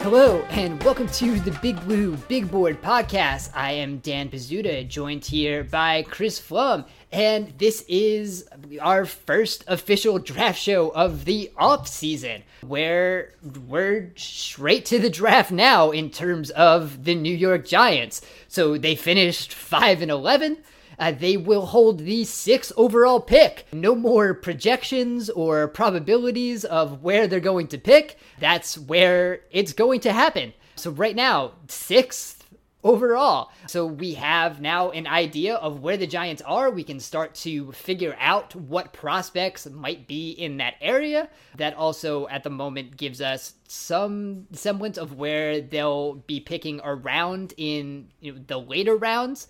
Hello, and welcome to the Big Blue Big Board Podcast. I am Dan Pizzuta, joined here by Chris Flum, and this is our first official draft show of the offseason, where we're straight to the draft now in terms of the New York Giants. So they finished 5-11. They will hold the 6th overall pick. No more projections or probabilities of where they're going to pick. That's where it's going to happen. So right now, 6th overall. So we have now an idea of where the Giants are. We can start to figure out what prospects might be in that area. That also, at the moment, gives us some semblance of where they'll be picking around in the later rounds.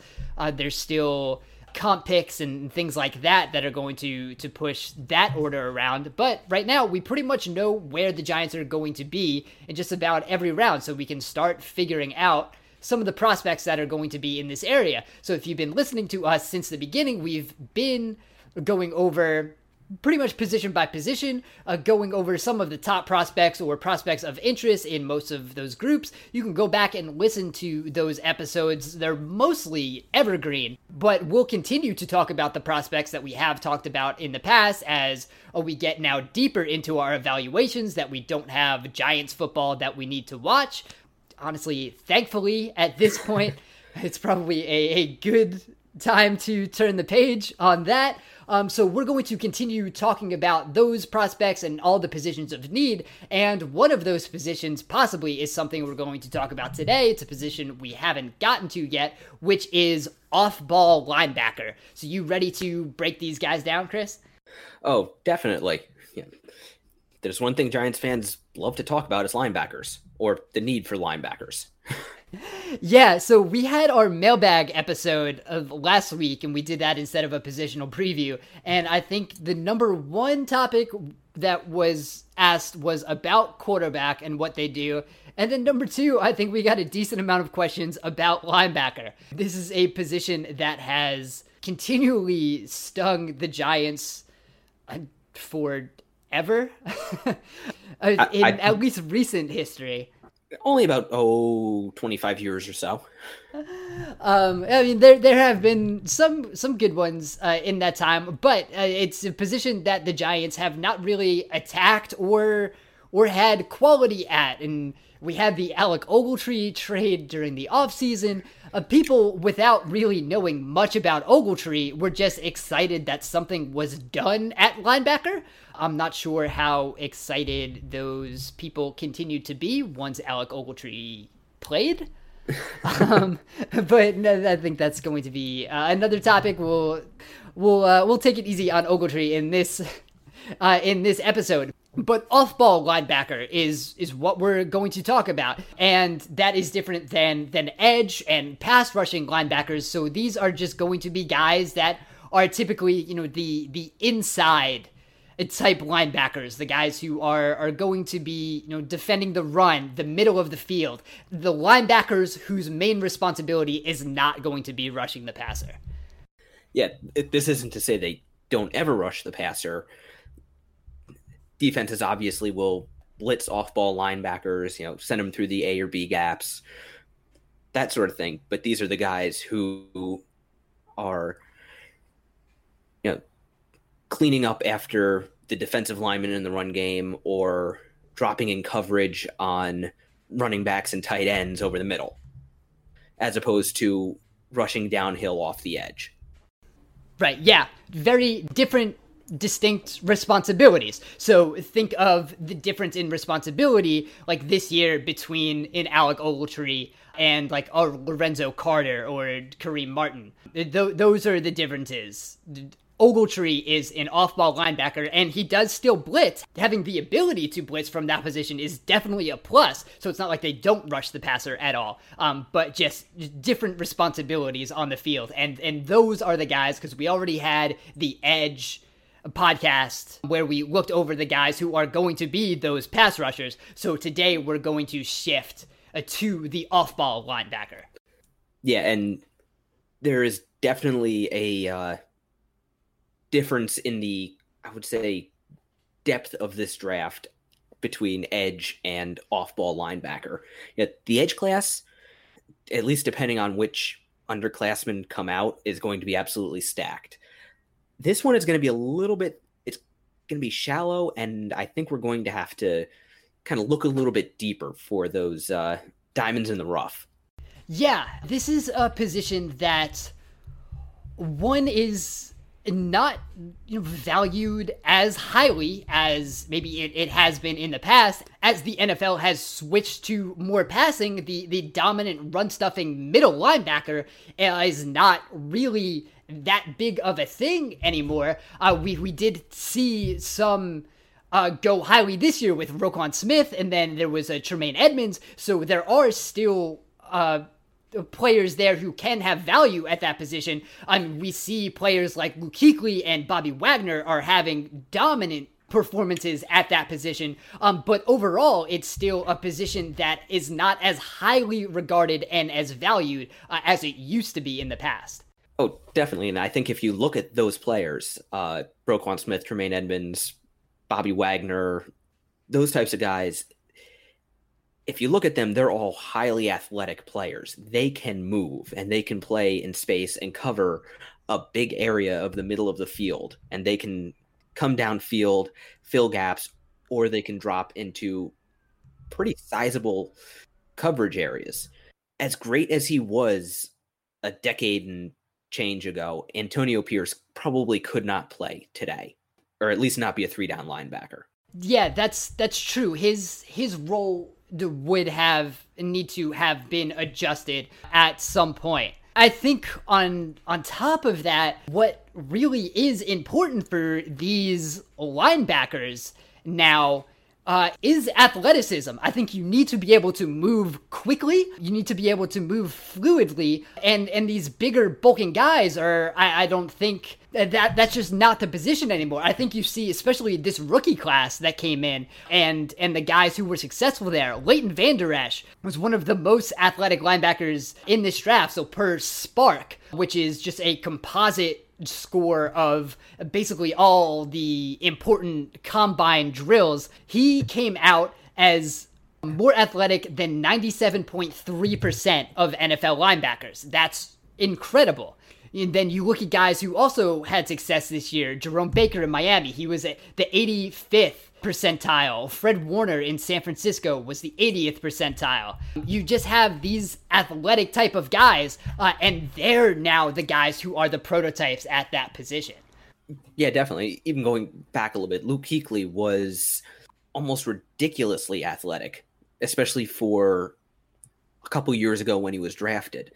There's still comp picks and things like that are going to push that order around. But right now, we pretty much know where the Giants are going to be in just about every round. So we can start figuring out some of the prospects that are going to be in this area. So if you've been listening to us since the beginning, we've been going over pretty much position by position, going over some of the top prospects or prospects of interest in most of those groups. You can go back and listen to those episodes. They're mostly evergreen, but we'll continue to talk about the prospects that we have talked about in the past as we get now deeper into our evaluations that we don't have Giants football that we need to watch. Honestly, thankfully, at this point, it's probably a good time to turn the page on that. So we're going to continue talking about those prospects and all the positions of need. And one of those positions possibly is something we're going to talk about today. It's a position we haven't gotten to yet, which is off-ball linebacker. So you ready to break these guys down, Chris? Oh, definitely. Yeah. There's one thing Giants fans love to talk about is linebackers, or the need for linebackers. Yeah, so we had our mailbag episode of last week, and we did that instead of a positional preview. And I think the number one topic that was asked was about quarterback and what they do. And then number two, I think we got a decent amount of questions about linebacker. This is a position that has continually stung the Giants for ever in at least recent history, only about 25 years or so. I mean, there have been some good ones in that time, but it's a position that the Giants have not really attacked or had quality at. And we had the Alec Ogletree trade during the offseason. People, without really knowing much about Ogletree, were just excited that something was done at linebacker. I'm not sure how excited those people continued to be once Alec Ogletree played. But I think that's going to be another topic. We'll take it easy on Ogletree in this episode. But off-ball linebacker is what we're going to talk about, and that is different than edge and pass rushing linebackers. So these are just going to be guys that are typically, the inside type linebackers, the guys who are going to be, defending the run, the middle of the field, the linebackers whose main responsibility is not going to be rushing the passer. Yeah, this isn't to say they don't ever rush the passer. defenses obviously will blitz off-ball linebackers, send them through the A or B gaps, that sort of thing. But these are the guys who are, cleaning up after the defensive lineman in the run game or dropping in coverage on running backs and tight ends over the middle, as opposed to rushing downhill off the edge. Right, yeah. Very different, distinct responsibilities. So think of the difference in responsibility like this year between an Alec Ogletree and like a Lorenzo Carter or Kareem Martin. Those are the differences. Ogletree is an off-ball linebacker, and he does still blitz. Having the ability to blitz from that position is definitely a plus, so it's not like they don't rush the passer at all, but just different responsibilities on the field. And those are the guys, because we already had the Edge podcast where we looked over the guys who are going to be those pass rushers, so today we're going to shift to the off-ball linebacker. Yeah, and there is definitely a difference in the, I would say, depth of this draft between edge and off-ball linebacker. Yet the edge class, at least depending on which underclassmen come out, is going to be absolutely stacked. This one is going to be it's going to be shallow, and I think we're going to have to kind of look a little bit deeper for those diamonds in the rough. Yeah, this is a position that one is not valued as highly as maybe it has been in the past. As the NFL has switched to more passing, the dominant run-stuffing middle linebacker is not really that big of a thing anymore. We did see some go highly this year with Roquan Smith, and then there was Tremaine Edmonds, so there are still players there who can have value at that position. I mean, we see players like Luke Kuechly and Bobby Wagner are having dominant performances at that position, but overall it's still a position that is not as highly regarded and as valued as it used to be in the past. Oh, definitely, and I think if you look at those players, Roquan Smith, Tremaine Edmonds, Bobby Wagner, those types of guys, if you look at them, they're all highly athletic players. They can move, and they can play in space and cover a big area of the middle of the field, and they can come downfield, fill gaps, or they can drop into pretty sizable coverage areas. As great as he was a decade and change ago, Antonio Pierce probably could not play today, or at least not be a three-down linebacker. Yeah, that's true. His role would have need to have been adjusted at some point. I think on top of that, what really is important for these linebackers now is athleticism. I think you need to be able to move quickly. You need to be able to move fluidly. And these bigger, bulking guys are, I don't think, that's just not the position anymore. I think you see, especially this rookie class that came in and the guys who were successful there. Leighton Vander Esch was one of the most athletic linebackers in this draft, so per SPARC, which is just a composite score of basically all the important combine drills. He came out as more athletic than 97.3% of NFL linebackers. That's incredible. And then you look at guys who also had success this year. Jerome Baker in Miami, he was at the 85th percentile. Fred Warner in San Francisco was the 80th percentile. You just have these athletic type of guys, and they're now the guys who are the prototypes at that position. Yeah, definitely. Even going back a little bit, Luke Kuechly was almost ridiculously athletic, especially for a couple years ago when he was drafted.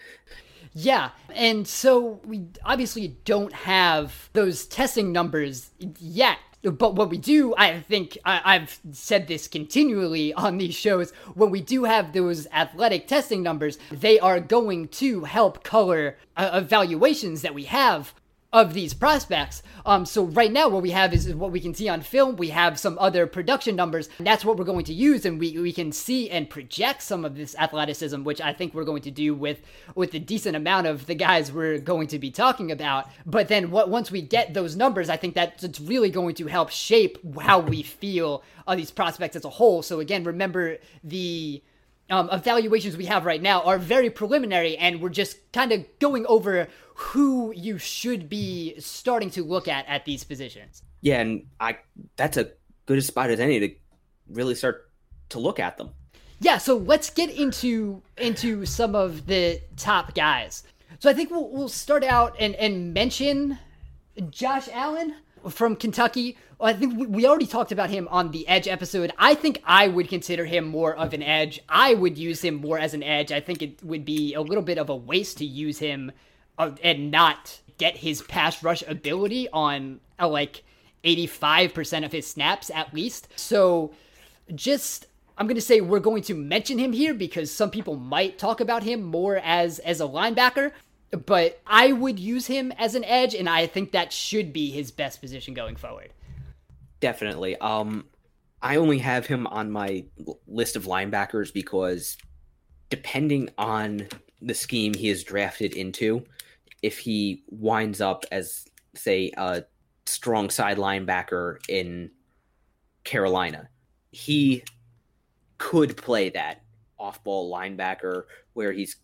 Yeah, and so we obviously don't have those testing numbers yet, but what we do, I think I've said this continually on these shows, when we do have those athletic testing numbers, they are going to help color evaluations that we have of these prospects. So right now what we have is what we can see on film. We have some other production numbers, and that's what we're going to use, and we can see and project some of this athleticism, which I think we're going to do with a decent amount of the guys we're going to be talking about. But then once we get those numbers, I think that it's really going to help shape how we feel of these prospects as a whole. So again, remember the evaluations we have right now are very preliminary, and we're just kind of going over who you should be starting to look at these positions. Yeah, and that's a good a spot as any to really start to look at them. Yeah, so let's get into some of the top guys. So I think we'll start out and mention Josh Allen from Kentucky. I think we already talked about him on the edge episode. I think I would consider him more of an edge. I would use him more as an edge. I think it would be a little bit of a waste to use him and not get his pass rush ability on like 85% of his snaps at least. So just, I'm going to say we're going to mention him here because some people might talk about him more as a linebacker. But I would use him as an edge, and I think that should be his best position going forward. Definitely. I only have him on my list of linebackers because depending on the scheme he is drafted into, if he winds up as, say, a strong side linebacker in Carolina, he could play that off-ball linebacker where he's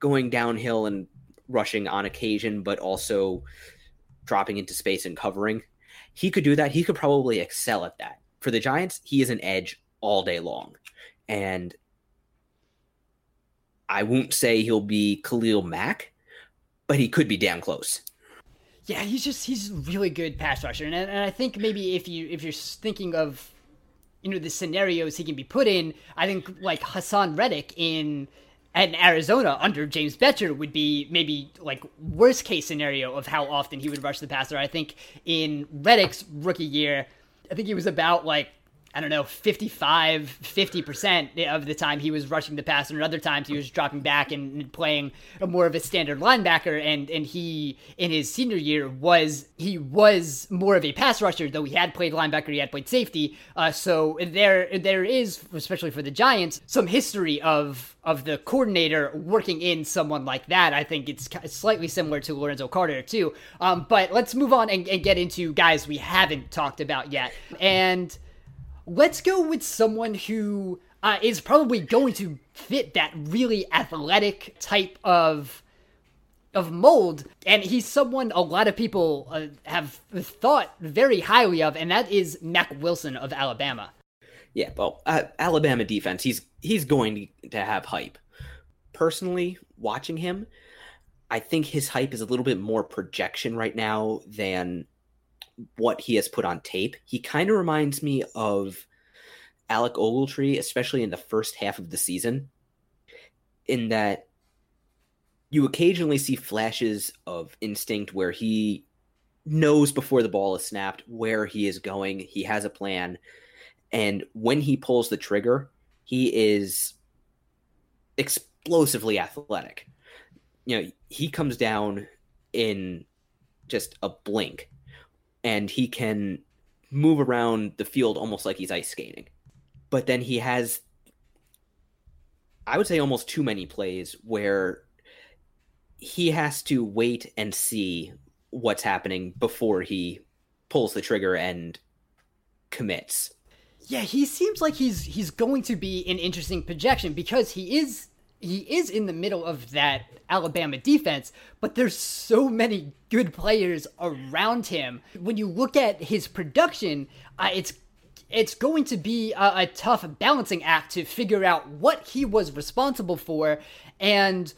going downhill and rushing on occasion, but also dropping into space and covering. He could do that. He could probably excel at that. For the Giants, he is an edge all day long. And I won't say he'll be Khalil Mack, but he could be damn close. Yeah, he's a really good pass rusher. And I think maybe if you're thinking of, you know, the scenarios he can be put in, I think like Hassan Reddick in Arizona under James Bettcher would be maybe like worst case scenario of how often he would rush the passer. I think in Reddick's rookie year, I think he was about 50% of the time he was rushing the passer, and other times he was dropping back and playing more of a standard linebacker. And he, in his senior year, was more of a pass rusher, though he had played linebacker, he had played safety. So there is, especially for the Giants, some history of the coordinator working in someone like that. I think it's slightly similar to Lorenzo Carter too. But let's move on and get into guys we haven't talked about yet. And let's go with someone who is probably going to fit that really athletic type of mold. And he's someone a lot of people have thought very highly of, and that is Mac Wilson of Alabama. Yeah, well, Alabama defense, he's going to have hype. Personally, watching him, I think his hype is a little bit more projection right now than what he has put on tape. He kind of reminds me of Alec Ogletree, especially in the first half of the season, in that you occasionally see flashes of instinct where he knows before the ball is snapped where he is going. He has a plan. And when he pulls the trigger, he is explosively athletic. You know, he comes down in just a blink, and he can move around the field almost like he's ice skating. But then he has, I would say, almost too many plays where he has to wait and see what's happening before he pulls the trigger and commits. Yeah, he seems like he's going to be an interesting projection because he is in the middle of that Alabama defense, but there's so many good players around him. When you look at his production, it's going to be a tough balancing act to figure out what he was responsible for, and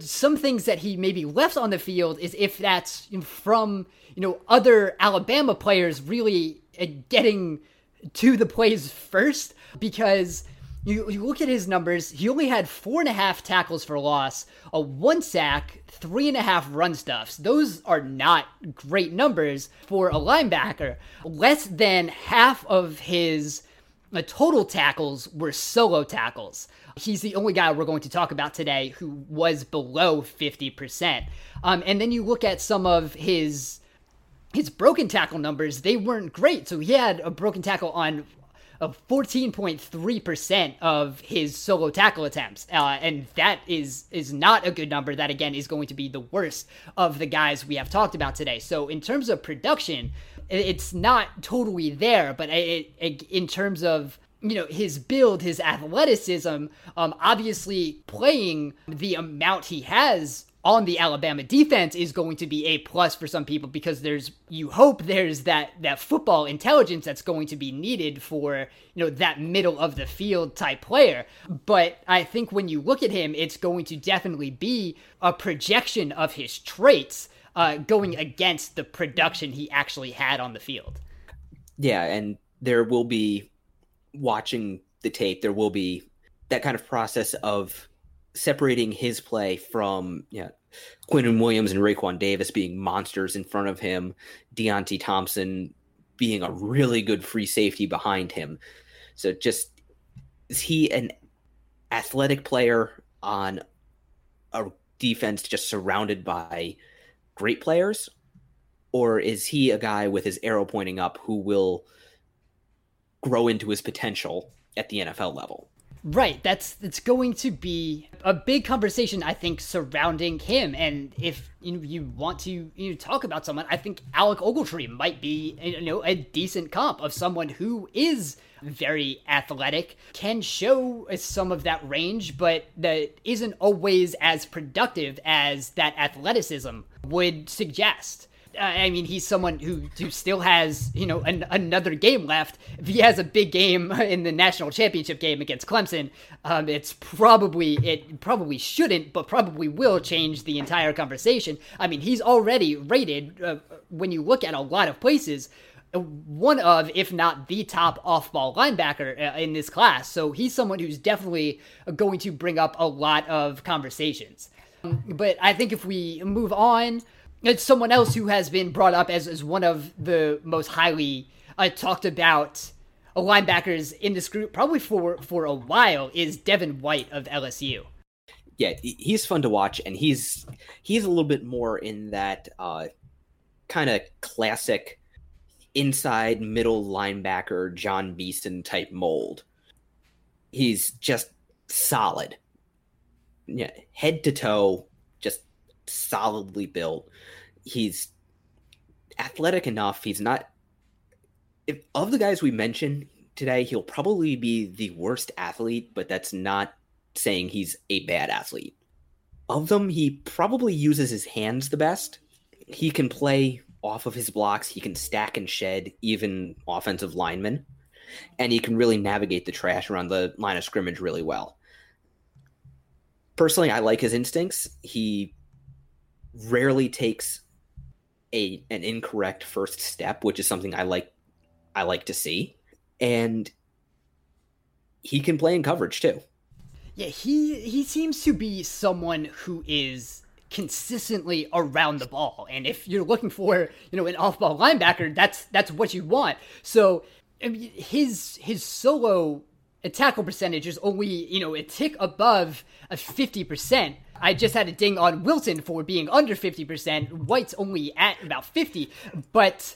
some things that he maybe left on the field is if that's from, you know, other Alabama players really getting to the plays first, because You look at his numbers, he only had 4.5 tackles for loss, 1 sack, 3.5 run stuffs. Those are not great numbers for a linebacker. Less than half of his The total tackles were solo tackles. He's the only guy we're going to talk about today who was below 50%. And then you look at some of his broken tackle numbers. They weren't great. So he had a broken tackle on 14.3% of his solo tackle attempts. And that is not a good number. That, again, is going to be the worst of the guys we have talked about today. So in terms of production, it's not totally there, but in terms of, you know, his build, his athleticism, obviously playing the amount he has on the Alabama defense is going to be a plus for some people, because you hope there's that football intelligence that's going to be needed for, you know, that middle of the field type player. But I think when you look at him, it's going to definitely be a projection of his traits going against the production he actually had on the field. Yeah, and there will be, watching the tape, there will be that kind of process of separating his play from Quinnen Williams and Raekwon Davis being monsters in front of him, Deontay Thompson being a really good free safety behind him. So just, is he an athletic player on a defense just surrounded by great players? Or is he a guy with his arrow pointing up who will grow into his potential at the NFL level? Right, it's going to be a big conversation, I think, surrounding him. And if you want to talk about someone, I think Alec Ogletree might be a decent comp of someone who is very athletic, can show some of that range, but that isn't always as productive as that athleticism would suggest. I mean, he's someone who still has, another game left. If he has a big game in the national championship game against Clemson, it probably shouldn't, but probably will change the entire conversation. I mean, he's already rated, when you look at a lot of places, one of, if not the top off-ball linebacker in this class. So he's someone who's definitely going to bring up a lot of conversations. But I think if we move on, it's someone else who has been brought up as one of the most highly talked about linebackers in this group, probably for a while, is Devin White of LSU. Yeah, he's fun to watch, and he's a little bit more in that kind of classic inside middle linebacker John Beason type mold. He's just solid, head to toe, just solidly built. He's athletic enough. He's not, of the guys we mentioned today, he'll probably be the worst athlete, but that's not saying he's a bad athlete. Of them, he probably uses his hands the best. He can play off of his blocks. He can stack and shed even offensive linemen, and he can really navigate the trash around the line of scrimmage really well. Personally, I like his instincts. He rarely takes an incorrect first step, which is something I like to see. And he can play in coverage too. Yeah, he seems to be someone who is consistently around the ball. And if you're looking for, an off-ball linebacker, that's what you want. So I mean, his solo tackle percentage is only, a tick above 50%. I just had a ding on Wilson for being under 50%. White's only at about 50, but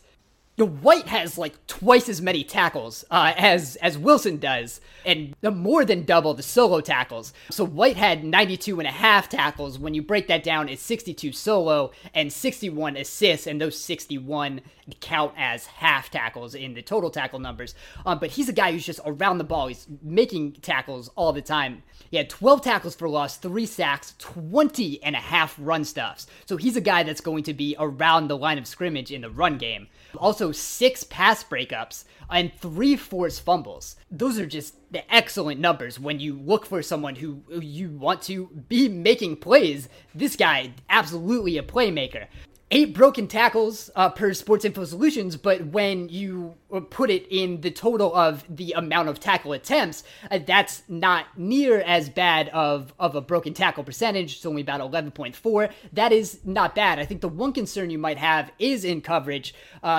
White has like twice as many tackles as Wilson does, and more than double the solo tackles. So White had 92.5 tackles. When you break that down, it's 62 solo and 61 assists, and those 61 count as half tackles in the total tackle numbers. But he's a guy who's just around the ball. He's making tackles all the time. He had 12 tackles for loss, 3 sacks, 20.5 run stuffs. So he's a guy that's going to be around the line of scrimmage in the run game. Also, 6 pass breakups and 3 forced fumbles. Those are just the excellent numbers when you look for someone who you want to be making plays. This guy, absolutely a playmaker. 8 broken tackles per Sports Info Solutions, but when you put it in the total of the amount of tackle attempts, that's not near as bad of a broken tackle percentage. It's only about 11.4. That is not bad. I think the one concern you might have is in coverage.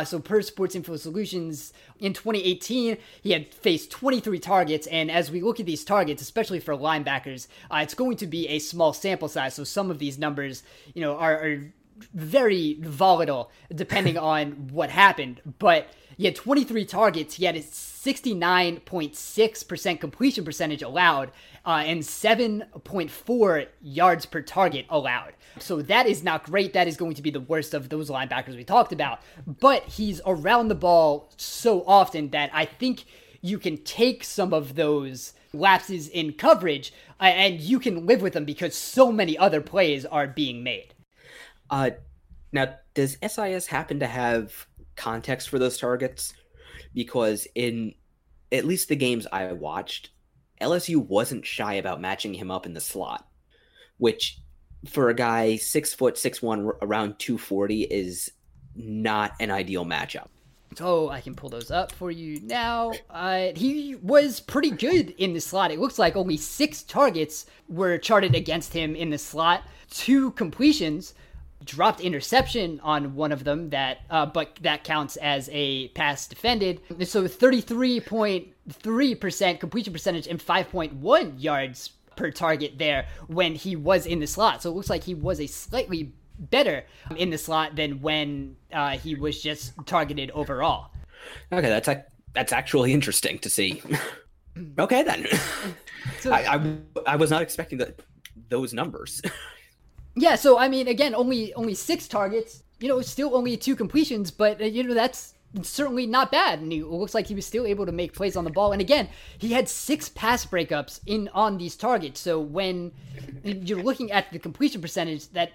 So per Sports Info Solutions, in 2018, he had faced 23 targets, and as we look at these targets, especially for linebackers, it's going to be a small sample size, so some of these numbers, you know, are very volatile depending on what happened. But he had 23 targets. He had a 69.6% completion percentage allowed and 7.4 yards per target allowed. So that is not great. That is going to be the worst of those linebackers we talked about. But he's around the ball so often that I think you can take some of those lapses in coverage and you can live with them because so many other plays are being made. Now, does SIS happen to have context for those targets? Because in at least the games I watched, LSU wasn't shy about matching him up in the slot, which for a guy 6 foot 6'1", around 240, is not an ideal matchup. So I can pull those up for you now. He was pretty good in the slot. It looks like only 6 targets were charted against him in the slot, 2 completions. Dropped interception on one of them that but that counts as a pass defended. So 33.3% completion percentage and 5.1 yards per target there when he was in the slot. So it looks like he was a slightly better in the slot than when he was just targeted overall. Okay, that's actually interesting to see. Okay, then. So, I was not expecting those numbers. Yeah, so I mean, again, only 6 targets, you know, still only 2 completions, but you know, that's certainly not bad. And it looks like he was still able to make plays on the ball. And again, he had 6 pass breakups on these targets. So when you're looking at the completion percentage, that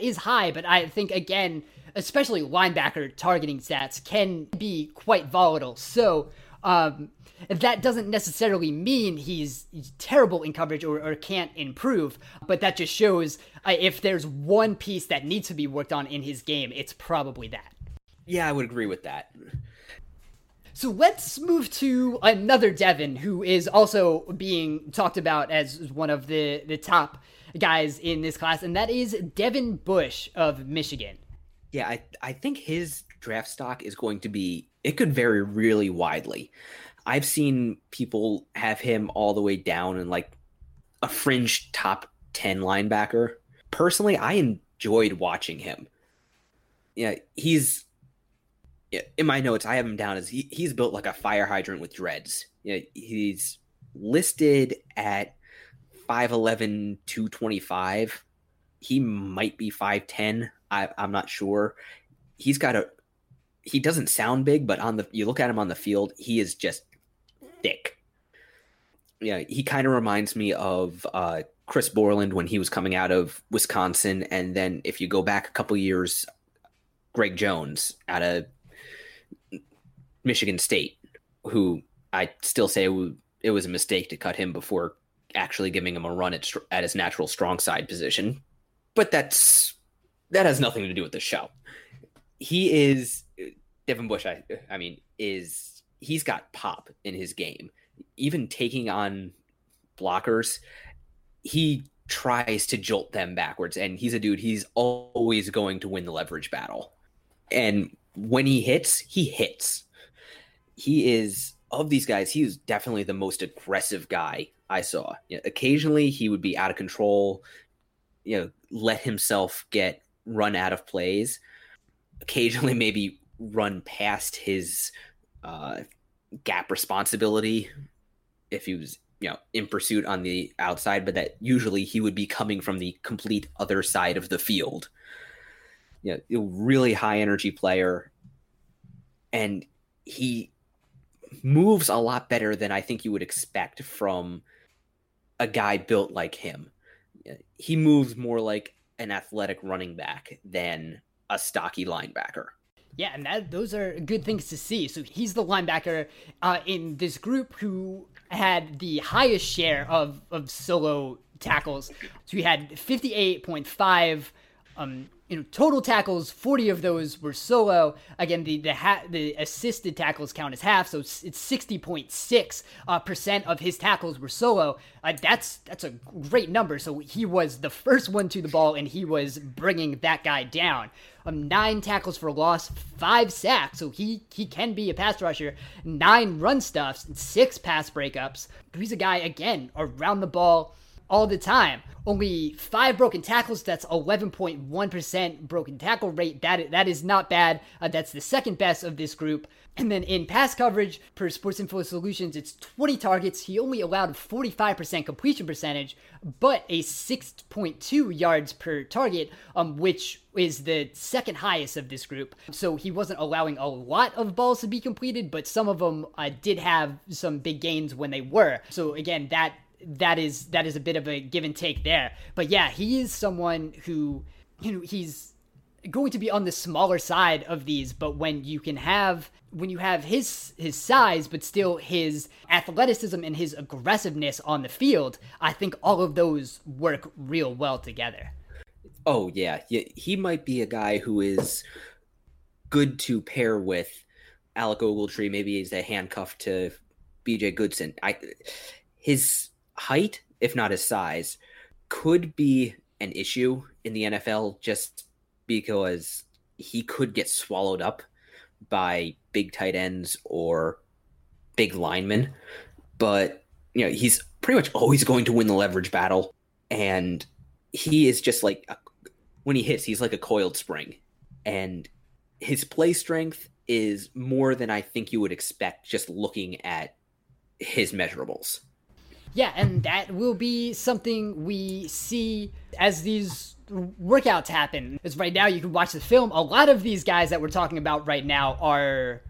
is high. But I think again, especially linebacker targeting stats can be quite volatile. So that doesn't necessarily mean he's terrible in coverage or can't improve, but that just shows if there's one piece that needs to be worked on in his game, it's probably that. Yeah, I would agree with that. So let's move to another Devin, who is also being talked about as one of the top guys in this class, and that is Devin Bush of Michigan. Yeah, I think his draft stock is going to be, it could vary really widely. I've seen people have him all the way down in like a fringe top 10 linebacker. Personally, I enjoyed watching him. Yeah, in my notes, I have him down as he's built like a fire hydrant with dreads. Yeah, he's listed at 5'11", 225. He might be 5'10". I'm not sure. He doesn't sound big, but you look at him on the field, he is just thick. Yeah, he kind of reminds me of Chris Borland when he was coming out of Wisconsin, and then if you go back a couple years, Greg Jones out of Michigan State, who I still say it was a mistake to cut him before actually giving him a run at his natural strong side position. But that has nothing to do with the show. Devin Bush, he's got pop in his game. Even taking on blockers, he tries to jolt them backwards, and he's a dude, he's always going to win the leverage battle. And when he hits, he hits. He is, of these guys, he is definitely the most aggressive guy I saw. You know, occasionally, he would be out of control, you know, let himself get run out of plays. Occasionally maybe run past his gap responsibility if he was, you know, in pursuit on the outside, but that usually he would be coming from the complete other side of the field. You know, a really high energy player, and he moves a lot better than I think you would expect from a guy built like him. He moves more like an athletic running back than a stocky linebacker. Yeah, and those are good things to see. So he's the linebacker in this group who had the highest share of solo tackles. So he had 58.5 Total tackles, 40 of those were solo. Again, the assisted tackles count as half, so it's 60.6% of his tackles were solo. That's a great number. So he was the first one to the ball, and he was bringing that guy down. 9 tackles for loss, 5 sacks, so he can be a pass rusher. 9 run stuffs, 6 pass breakups. He's a guy, again, around the ball all the time. Only 5 broken tackles. That's 11.1% broken tackle rate. That is not bad. That's the second best of this group. And then in pass coverage, per Sports Info Solutions, it's 20 targets. He only allowed 45% completion percentage, but a 6.2 yards per target, which is the second highest of this group. So he wasn't allowing a lot of balls to be completed, but some of them did have some big gains when they were. So again, that is a bit of a give and take there. But yeah, he is someone who, he's going to be on the smaller side of these, but when you have his size, but still his athleticism and his aggressiveness on the field, I think all of those work real well together. Oh yeah. He might be a guy who is good to pair with Alec Ogletree. Maybe he's a handcuff to BJ Goodson. His height, if not his size, could be an issue in the NFL just because he could get swallowed up by big tight ends or big linemen. But, he's pretty much always going to win the leverage battle. And he is just like, when he hits, he's like a coiled spring. And his play strength is more than I think you would expect just looking at his measurables. Yeah, and that will be something we see as these workouts happen. As right now, you can watch the film. A lot of these guys that we're talking about right now are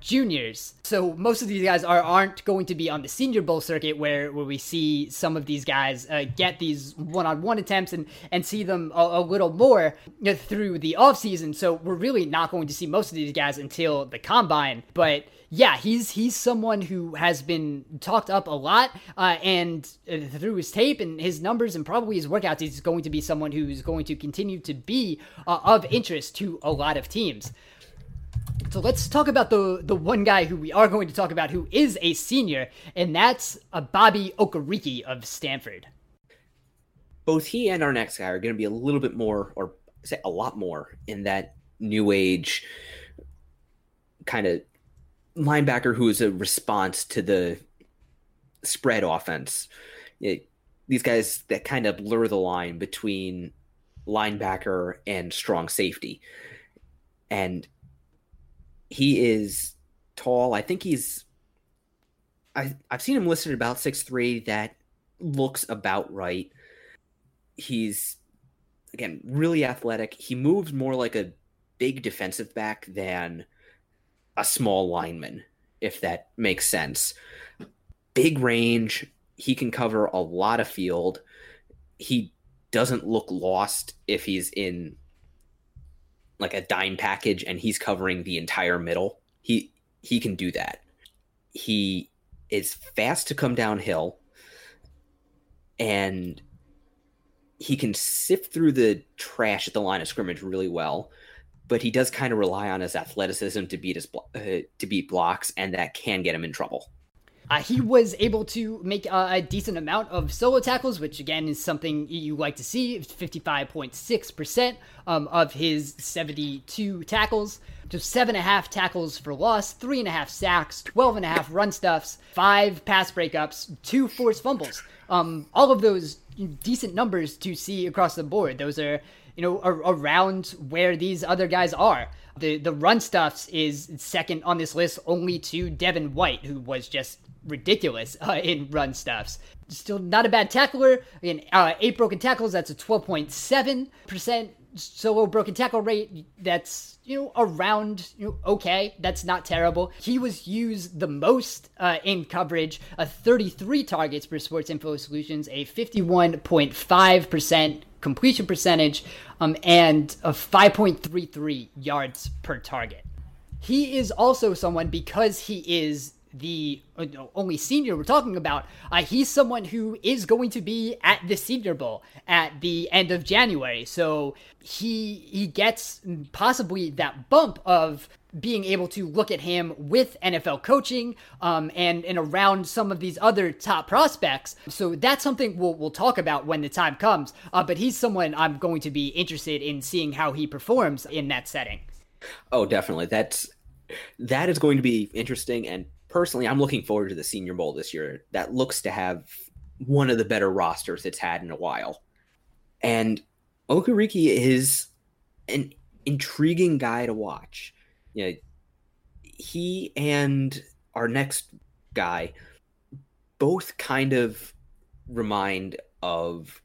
juniors. So most of these guys aren't going to be on the Senior Bowl circuit where we see some of these guys get these one-on-one attempts and see them a little more through the offseason. So we're really not going to see most of these guys until the combine. But yeah, he's someone who has been talked up a lot, and through his tape and his numbers and probably his workouts, he's going to be someone who's going to continue to be of interest to a lot of teams. So let's talk about the one guy who we are going to talk about who is a senior, and that's Bobby Okereke of Stanford. Both he and our next guy are going to be a little bit more, or say a lot more, in that new age kind of linebacker who is a response to the spread offense. These guys that kind of blur the line between linebacker and strong safety. And he is tall. I think I've seen him listed about 6'3". That looks about right. He's, again, really athletic. He moves more like a big defensive back than a small lineman, if that makes sense. Big range. He can cover a lot of field. He doesn't look lost if he's in like a dime package and he's covering the entire middle. He can do that. He is fast to come downhill, and he can sift through the trash at the line of scrimmage really well, but he does kind of rely on his athleticism to beat beat blocks, and that can get him in trouble. He was able to make a decent amount of solo tackles, which again is something you like to see. 55.6% of his 72 tackles. So 7.5 tackles for loss, 3.5 sacks, 12.5 run stuffs, 5 pass breakups, 2 forced fumbles. All of those decent numbers to see across the board. Those are, around where these other guys are. The run stuffs is second on this list, only to Devin White, who was just ridiculous in run stuffs. Still not a bad tackler. Again, 8 broken tackles, that's a 12.7% solo broken tackle rate. That's around okay. That's not terrible. He was used the most in coverage, 33 targets per Sports Info Solutions, a 51.5% completion percentage, and a 5.33 yards per target. He is also someone, because he is the only senior we're talking about, he's someone who is going to be at the Senior Bowl at the end of January. So he gets possibly that bump of being able to look at him with NFL coaching and around some of these other top prospects. So that's something we'll talk about when the time comes. But he's someone I'm going to be interested in seeing how he performs in that setting. Oh, definitely. That is going to be interesting. And personally, I'm looking forward to the Senior Bowl this year. That looks to have one of the better rosters it's had in a while. And Okereke is an intriguing guy to watch. You know, he and our next guy both kind of remind of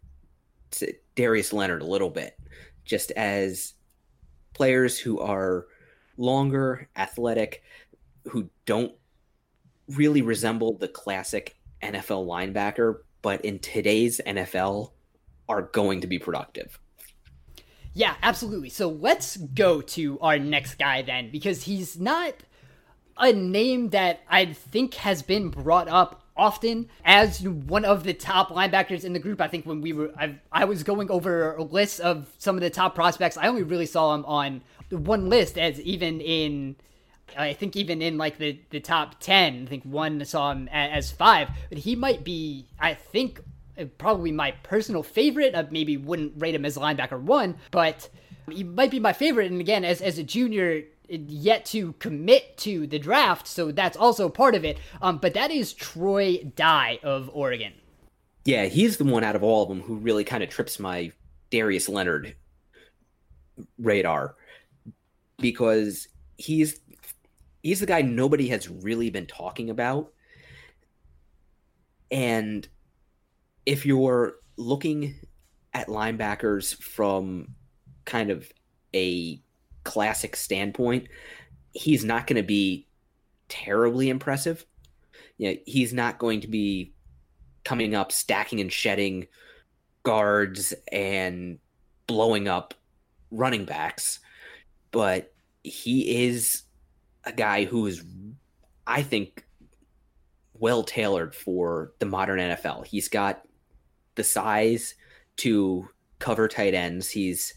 Darius Leonard a little bit, just as players who are longer, athletic, who don't really resemble the classic NFL linebacker, but in today's NFL are going to be productive. Yeah, absolutely. So let's go to our next guy then, because he's not a name that I think has been brought up often as one of the top linebackers in the group. I think when I was going over a list of some of the top prospects, I only really saw him on one list as even in like the top 10, I think one saw him as 5, but he might be, I think, probably my personal favorite. I maybe wouldn't rate him as linebacker 1, but he might be my favorite. And again, as a junior, yet to commit to the draft, so that's also part of it. But that is Troy Dye of Oregon. Yeah, he's the one out of all of them who really kind of trips my Darius Leonard radar, because he's the guy nobody has really been talking about. And if you're looking at linebackers from kind of a classic standpoint, he's not going to be terribly impressive. You know, he's not going to be coming up, stacking and shedding guards and blowing up running backs. But he is a guy who is, I think, well tailored for the modern NFL. He's got the size to cover tight ends. He's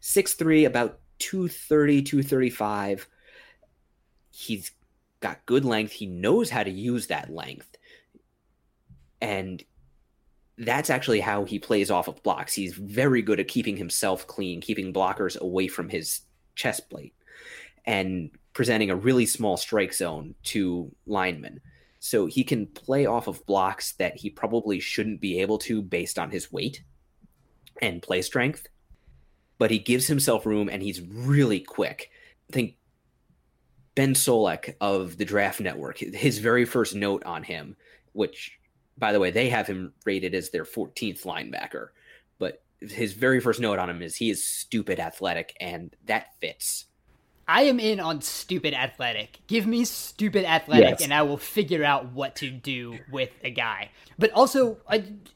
6'3", about 230, 235. He's got good length. He knows how to use that length. And that's actually how he plays off of blocks. He's very good at keeping himself clean, keeping blockers away from his chest plate, and presenting a really small strike zone to linemen. So he can play off of blocks that he probably shouldn't be able to based on his weight and play strength. But he gives himself room, and he's really quick. I think Ben Solek of the Draft Network, his very first note on him, which, by the way, they have him rated as their 14th linebacker, but his very first note on him is he is stupid athletic, and that fits. I am in on stupid athletic. Give me stupid athletic, yes, and I will figure out what to do with a guy. But also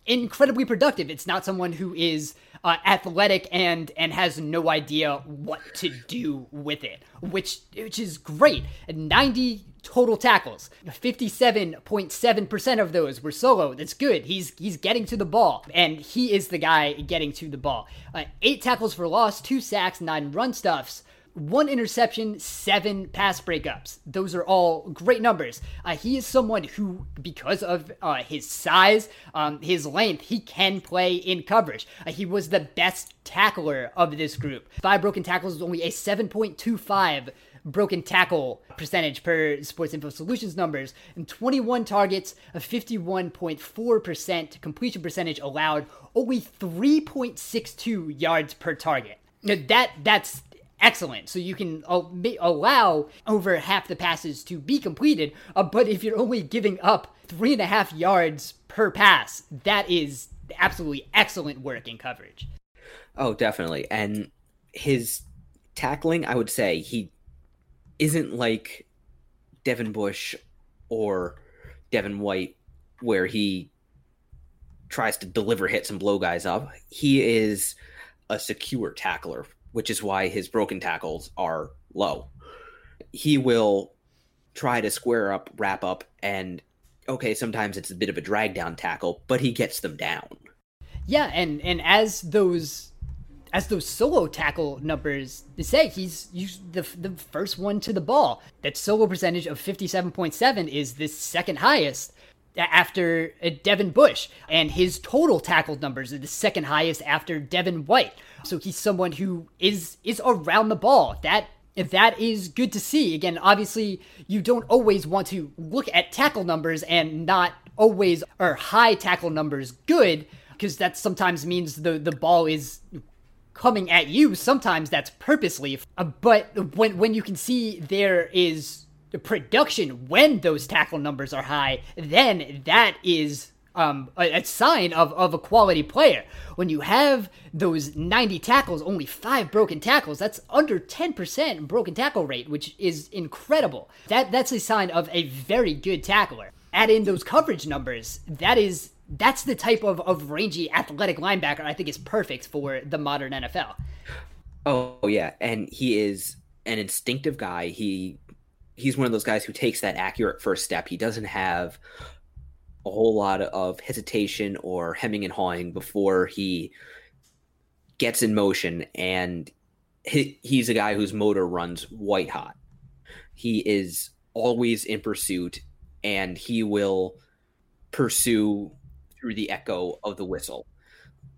incredibly productive. It's not someone who is athletic and has no idea what to do with it, which is great. 90 total tackles, 57.7% of those were solo. That's good. He's getting to the ball, and he is the guy getting to the ball. 8 tackles for loss, 2 sacks, 9 run stuffs, 1 interception, 7 pass breakups. Those are all great numbers. He is someone who, because of his size, his length, he can play in coverage. He was the best tackler of this group. 5 broken tackles is only a 7.25 broken tackle percentage per Sports Info Solutions numbers, and 21 targets, a 51.4% completion percentage allowed, only 3.62 yards per target. Now that's excellent. So you can allow over half the passes to be completed, but if you're only giving up 3.5 yards per pass, that is absolutely excellent work in coverage. Oh, definitely. And his tackling, I would say he isn't like Devin Bush or Devin White, where he tries to deliver hits and blow guys up. He is a secure tackler, which is why his broken tackles are low. He will try to square up, wrap up, and okay, sometimes it's a bit of a drag down tackle, but he gets them down. Yeah, and as those solo tackle numbers say, he's the first one to the ball. That solo percentage of 57.7 is the second highest after Devin Bush, and his total tackled numbers are the second highest after Devin White. So he's someone who is around the ball. That is good to see. Again, obviously, you don't always want to look at tackle numbers and not always are high tackle numbers good, because that sometimes means the ball is coming at you. Sometimes that's purposely. But when you can see there is production when those tackle numbers are high, then that is a sign of a quality player. When you have those 90 tackles, only 5 broken tackles, that's under 10% broken tackle rate, which is incredible. That's a sign of a very good tackler. Add in those coverage numbers, that's the type of rangy athletic linebacker I think is perfect for the modern NFL. Oh, yeah, and he is an instinctive guy. He's one of those guys who takes that accurate first step. He doesn't have a whole lot of hesitation or hemming and hawing before he gets in motion, and he's a guy whose motor runs white hot. He is always in pursuit, and he will pursue through the echo of the whistle.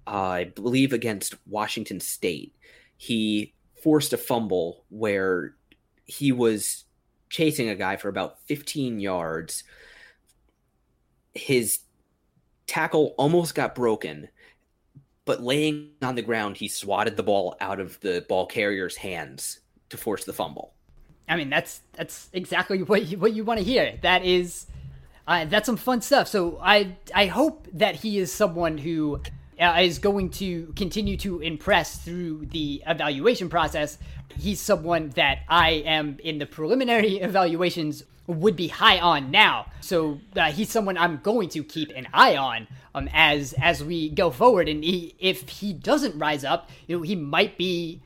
I believe against Washington State, he forced a fumble where he was chasing a guy for about 15 yards. His tackle almost got broken, but laying on the ground, he swatted the ball out of the ball carrier's hands to force the fumble. I mean, that's exactly what you want to hear. That is, that's some fun stuff. So I hope that he is someone who is going to continue to impress through the evaluation process. He's someone that I am in the preliminary evaluations would be high on now. So he's someone I'm going to keep an eye on as we go forward. And if he doesn't rise up, he might be,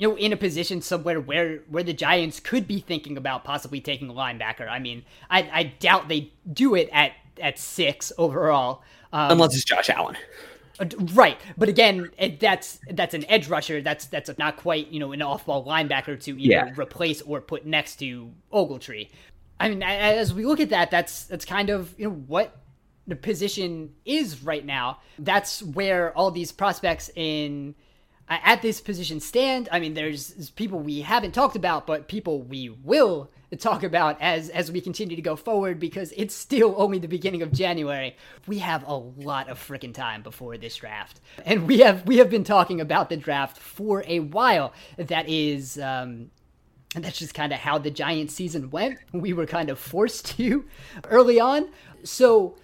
in a position somewhere where the Giants could be thinking about possibly taking a linebacker. I mean, I doubt they do it at 6 overall. Unless it's Josh Allen. Right, but again, that's an edge rusher. That's not quite an off-ball linebacker to either replace or put next to Ogletree. I mean, as we look at that, that's kind of what the position is right now. That's where all these prospects at this position stand. I mean, there's people we haven't talked about, but people we will talk about as we continue to go forward, because it's still only the beginning of January. We have a lot of freaking time before this draft, and we have been talking about the draft for a while. That is. And that's just kind of how the Giants season went. We were kind of forced to early on. So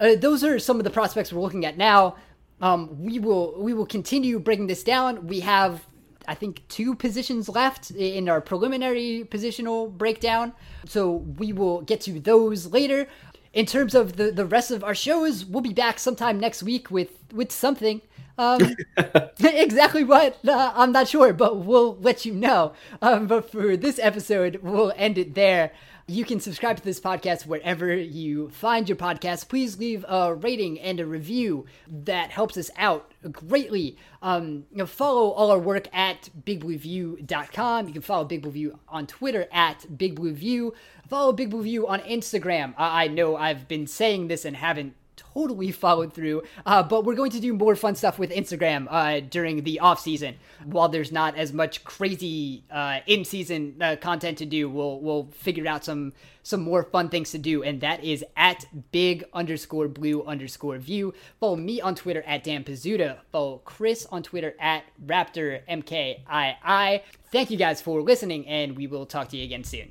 those are some of the prospects we're looking at now. We will continue breaking this down. We have, I think, 2 positions left in our preliminary positional breakdown. So we will get to those later. In terms of the rest of our shows, we'll be back sometime next week with something. Exactly what, I'm not sure, but we'll let you know. But for this episode, we'll end it there. You can subscribe to this podcast wherever you find your podcast. Please leave a rating and a review. That helps us out greatly. Follow all our work at BigBlueView.com. You can follow Big Blue View on Twitter at Big Blue View. Follow Big Blue View on Instagram. I know I've been saying this and haven't totally followed through, but we're going to do more fun stuff with Instagram during the off season. While there's not as much crazy in season content to do, we'll figure out some more fun things to do, and that is at big_blue_view. Follow me on Twitter at Dan Pizzuta. Follow Chris on Twitter at RaptorMKII. Thank you guys for listening, and we will talk to you again soon.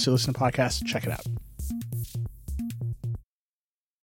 else you listen to podcasts, check it out.